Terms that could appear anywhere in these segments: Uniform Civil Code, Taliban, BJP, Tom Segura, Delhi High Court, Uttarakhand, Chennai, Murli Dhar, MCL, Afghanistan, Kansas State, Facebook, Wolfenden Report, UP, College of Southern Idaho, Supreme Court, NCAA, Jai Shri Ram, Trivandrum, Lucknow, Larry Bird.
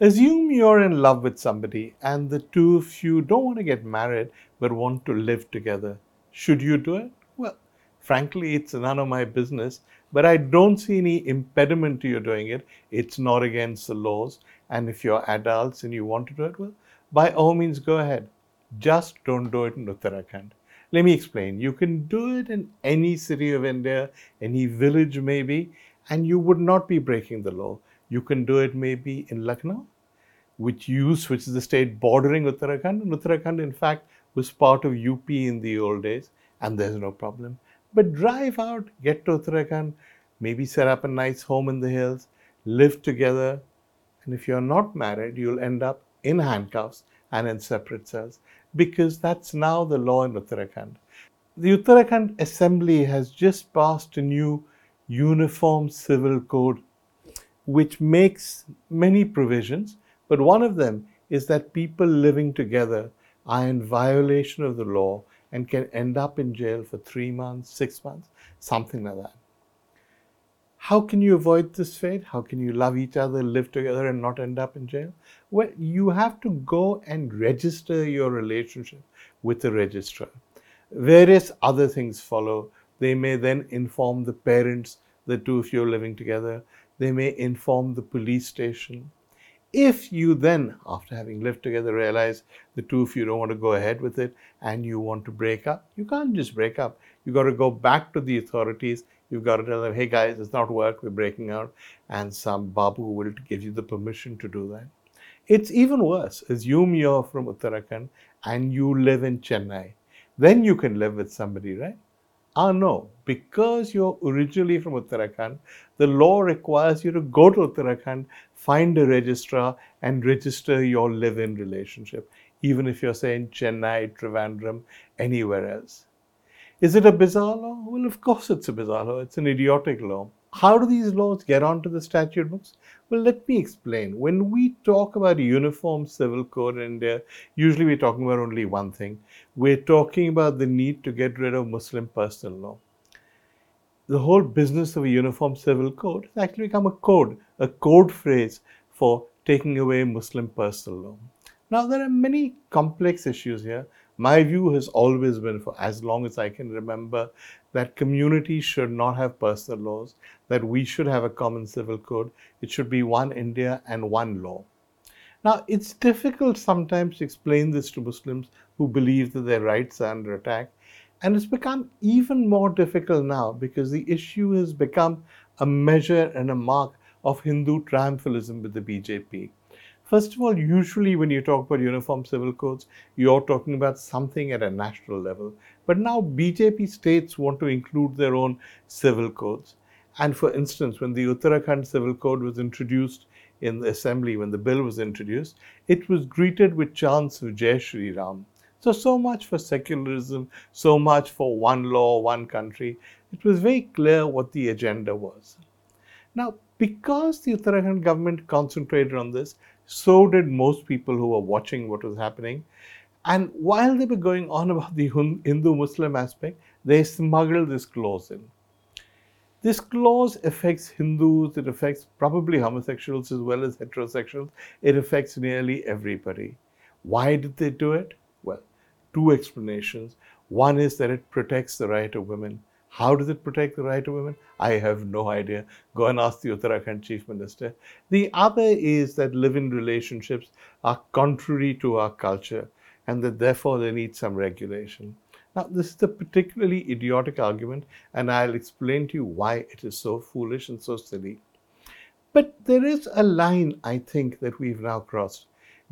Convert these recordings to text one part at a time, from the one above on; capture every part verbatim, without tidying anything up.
Assume you're in love with somebody and the two of you don't want to get married but want to live together. Should you do it? Well, frankly, it's none of my business, but I don't see any impediment to you doing it. It's not against the laws. And if you're adults and you want to do it, well, by all means, go ahead. Just don't do it in Uttarakhand. Let me explain. You can do it in any city of India, any village maybe, and you would not be breaking the law. You can do it maybe in Lucknow, which used, which is the state bordering Uttarakhand. And Uttarakhand, in fact, was part of U P in the old days, and there's no problem. But drive out, get to Uttarakhand, maybe set up a nice home in the hills, live together. And if you're not married, you'll end up in handcuffs and in separate cells, because that's now the law in Uttarakhand. The Uttarakhand Assembly has just passed a new Uniform Civil Code, which makes many provisions. But one of them is that people living together are in violation of the law and can end up in jail for three months, six months, something like that. How can you avoid this fate? How can you love each other, live together and not end up in jail? Well, you have to go and register your relationship with the registrar. Various other things follow. They may then inform the parents, the two of you are living together. They may inform the police station. If you then, after having lived together, realize the two of you don't want to go ahead with it and you want to break up, you can't just break up. You've got to go back to the authorities. You've got to tell them, hey guys, it's not work, we're breaking out. And some babu will give you the permission to do that. It's even worse. Assume you're from Uttarakhand and you live in Chennai. Then you can live with somebody, right? Ah, no, because you're originally from Uttarakhand, the law requires you to go to Uttarakhand, find a registrar and register your live-in relationship, even if you're, say, in Chennai, Trivandrum, anywhere else. Is it a bizarre law? Well, of course it's a bizarre law. It's an idiotic law. How do these laws get onto the statute books? Well, let me explain. When we talk about Uniform Civil Code in India, usually we're talking about only one thing. We're talking about the need to get rid of Muslim personal law. The whole business of a Uniform Civil Code has actually become a code, a code phrase for taking away Muslim personal law. Now, there are many complex issues here. My view has always been, for as long as I can remember, that communities should not have personal laws, that we should have a common civil code. It should be one India and one law. Now, it's difficult sometimes to explain this to Muslims who believe that their rights are under attack. And it's become even more difficult now because the issue has become a measure and a mark of Hindu triumphalism with the B J P. First of all, usually when you talk about uniform civil codes, you're talking about something at a national level. But now B J P states want to include their own civil codes. And for instance, when the Uttarakhand Civil Code was introduced in the assembly, when the bill was introduced, it was greeted with chants of Jai Shri Ram. So, so much for secularism, so much for one law, one country. It was very clear what the agenda was. Now, because the Uttarakhand government concentrated on this, so did most people who were watching what was happening. And while they were going on about the Hindu-Muslim aspect, they smuggled this clause in. This clause affects Hindus, it affects probably homosexuals as well as heterosexuals. It affects nearly everybody. Why did they do it? Well, two explanations. One is that it protects the right of women. How does it protect the right of women? I have no idea. Go and ask the Uttarakhand Chief Minister. The other is that live-in relationships are contrary to our culture and that therefore they need some regulation. Now, this is a particularly idiotic argument and I'll explain to you why it is so foolish and so silly. But there is a line, I think, that we've now crossed.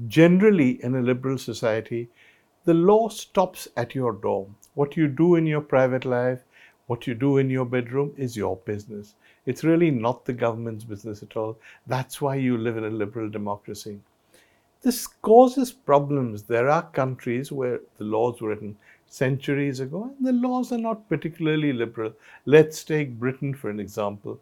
Generally, in a liberal society, the law stops at your door. What you do in your private life, what you do in your bedroom is your business. It's really not the government's business at all. That's why you live in a liberal democracy. This causes problems. There are countries where the laws were written centuries ago, and the laws are not particularly liberal. Let's take Britain for an example.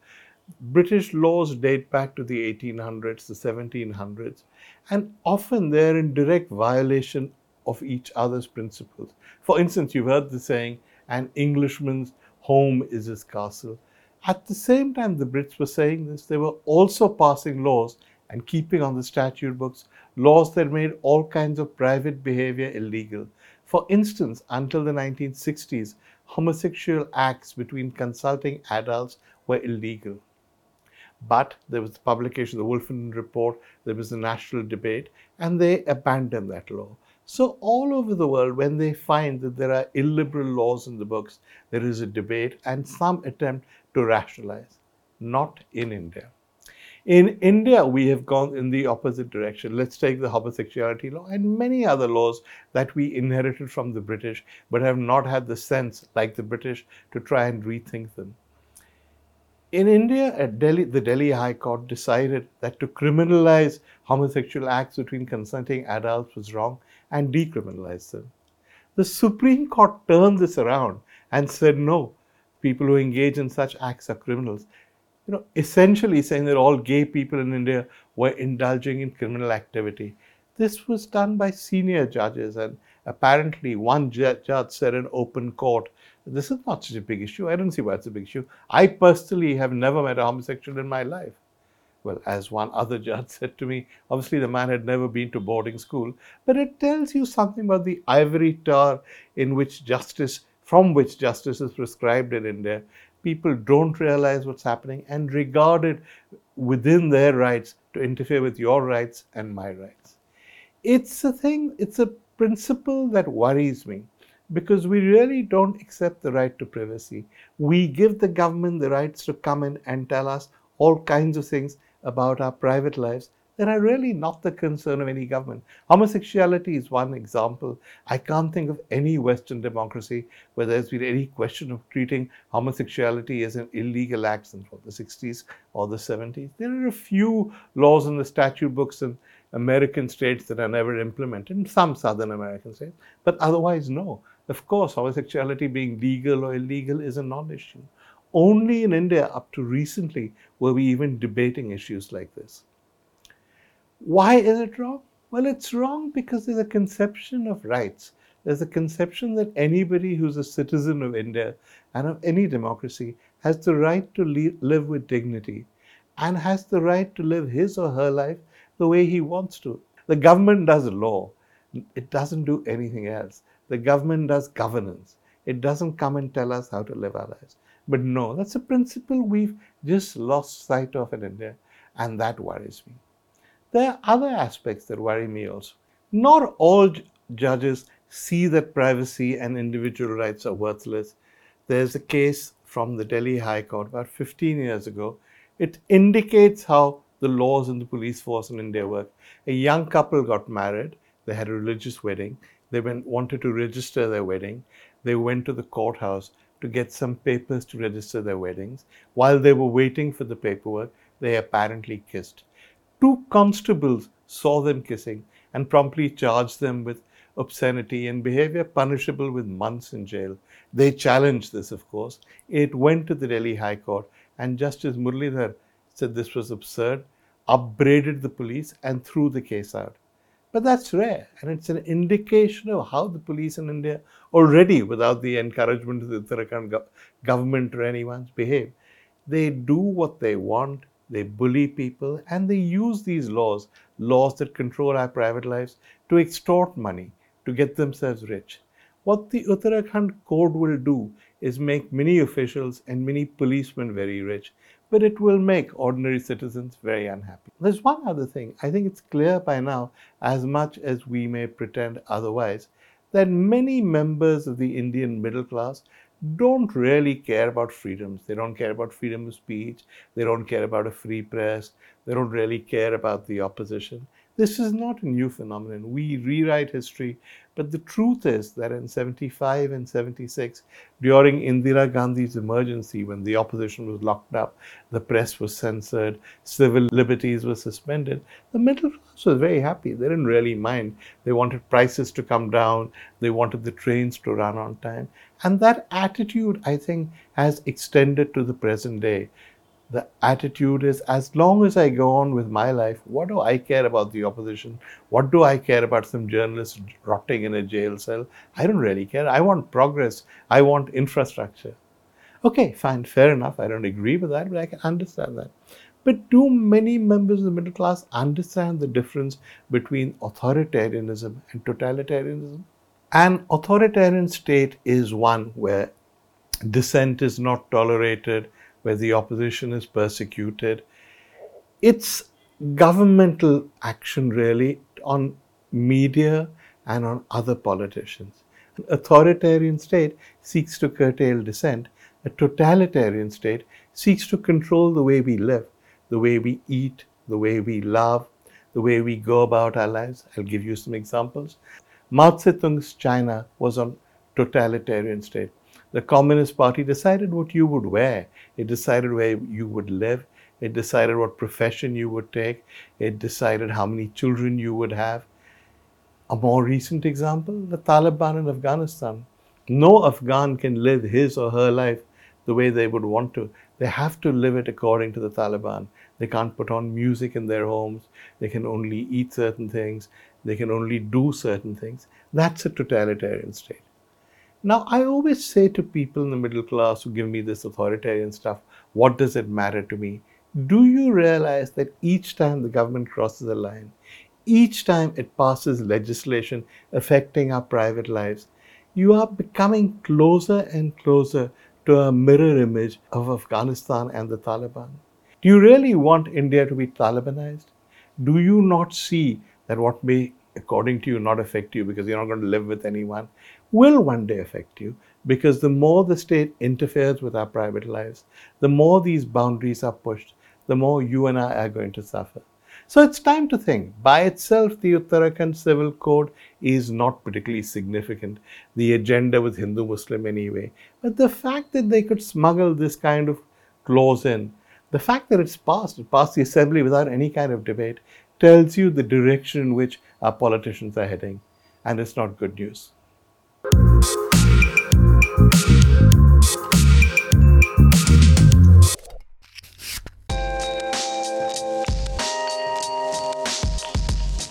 British laws date back to the eighteen hundreds, the seventeen hundreds, and often they're in direct violation of each other's principles. For instance, you've heard the saying, an Englishman's home is his castle. At the same time the Brits were saying this, they were also passing laws and keeping on the statute books, laws that made all kinds of private behavior illegal. For instance, until the nineteen sixties, homosexual acts between consenting adults were illegal. But there was the publication of the Wolfenden Report, there was the national debate, and they abandoned that law. So all over the world, when they find that there are illiberal laws in the books, there is a debate and some attempt to rationalize. Not in India. In India, we have gone in the opposite direction. Let's take the homosexuality law and many other laws that we inherited from the British, but have not had the sense, like the British, to try and rethink them. In India, at Delhi, the Delhi High Court decided that to criminalize homosexual acts between consenting adults was wrong and decriminalized them. The Supreme Court turned this around and said, no, people who engage in such acts are criminals. You know, essentially saying that all gay people in India were indulging in criminal activity. This was done by senior judges, and apparently one judge said in open court, this is not such a big issue. I don't see why it's a big issue. I personally have never met a homosexual in my life. Well, as one other judge said to me, obviously the man had never been to boarding school, but it tells you something about the ivory tower in which justice, from which justice is prescribed in India. People don't realize what's happening and regard it within their rights to interfere with your rights and my rights. It's a thing, it's a principle that worries me, because we really don't accept the right to privacy. We give the government the rights to come in and tell us all kinds of things about our private lives that are really not the concern of any government. Homosexuality is one example. I can't think of any Western democracy where there's been any question of treating homosexuality as an illegal act until the sixties or the seventies. There are a few laws in the statute books in American states that are never implemented, in some Southern American states, but otherwise no. Of course, homosexuality being legal or illegal is a non-issue. Only in India, up to recently, were we even debating issues like this. Why is it wrong? Well, it's wrong because there's a conception of rights. There's a conception that anybody who's a citizen of India and of any democracy has the right to le- live with dignity and has the right to live his or her life the way he wants to. The government does law. It doesn't do anything else. The government does governance. It doesn't come and tell us how to live our lives. But no, that's a principle we've just lost sight of in India, and that worries me. There are other aspects that worry me also. Not all judges see that privacy and individual rights are worthless. There's a case from the Delhi High Court about fifteen years ago. It indicates how the laws in the police force in India work. A young couple got married. They had a religious wedding. They went, wanted to register their wedding. They went to the courthouse to get some papers to register their weddings. While they were waiting for the paperwork, they apparently kissed. Two constables saw them kissing and promptly charged them with obscenity and behavior punishable with months in jail. They challenged this, of course. It went to the Delhi High Court, and Justice Murli Dhar said this was absurd, upbraided the police, and threw the case out. But that's rare, and it's an indication of how the police in India already, without the encouragement of the Uttarakhand go- government or anyone's, behave. They do what they want. They bully people, and they use these laws, laws that control our private lives, to extort money, to get themselves rich. What the Uttarakhand code will do is make many officials and many policemen very rich, but it will make ordinary citizens very unhappy. There's one other thing. I think it's clear by now, as much as we may pretend otherwise, that many members of the Indian middle class don't really care about freedoms. They don't care about freedom of speech. They don't care about a free press. They don't really care about the opposition. This is not a new phenomenon. We rewrite history. But the truth is that in seventy-five and seventy-six, during Indira Gandhi's emergency, when the opposition was locked up, the press was censored, civil liberties were suspended, the middle class was very happy. They didn't really mind. They wanted prices to come down. They wanted the trains to run on time. And that attitude, I think, has extended to the present day. The attitude is, as long as I go on with my life, what do I care about the opposition? What do I care about some journalist rotting in a jail cell? I don't really care. I want progress. I want infrastructure. Okay, fine, fair enough. I don't agree with that, but I can understand that. But do many members of the middle class understand the difference between authoritarianism and totalitarianism? An authoritarian state is one where dissent is not tolerated, where the opposition is persecuted. It's governmental action really on media and on other politicians. An authoritarian state seeks to curtail dissent. A totalitarian state seeks to control the way we live, the way we eat, the way we love, the way we go about our lives. I'll give you some examples. Mao Zedong's China was a totalitarian state. The Communist Party decided what you would wear. It decided where you would live. It decided what profession you would take. It decided how many children you would have. A more recent example, the Taliban in Afghanistan. No Afghan can live his or her life the way they would want to. They have to live it according to the Taliban. They can't put on music in their homes. They can only eat certain things. They can only do certain things. That's a totalitarian state. Now, I always say to people in the middle class who give me this authoritarian stuff, what does it matter to me? Do you realize that each time the government crosses a line, each time it passes legislation affecting our private lives, you are becoming closer and closer to a mirror image of Afghanistan and the Taliban? Do you really want India to be Talibanized? Do you not see that what may, according to you, not affect you because you're not going to live with anyone, will one day affect you? Because the more the state interferes with our private lives, the more these boundaries are pushed, the more you and I are going to suffer. So it's time to think. By itself, the Uttarakhand Civil Code is not particularly significant. The agenda was Hindu-Muslim anyway. But the fact that they could smuggle this kind of clause in, the fact that it's passed, it passed the assembly without any kind of debate, tells you the direction in which our politicians are heading. And it's not good news.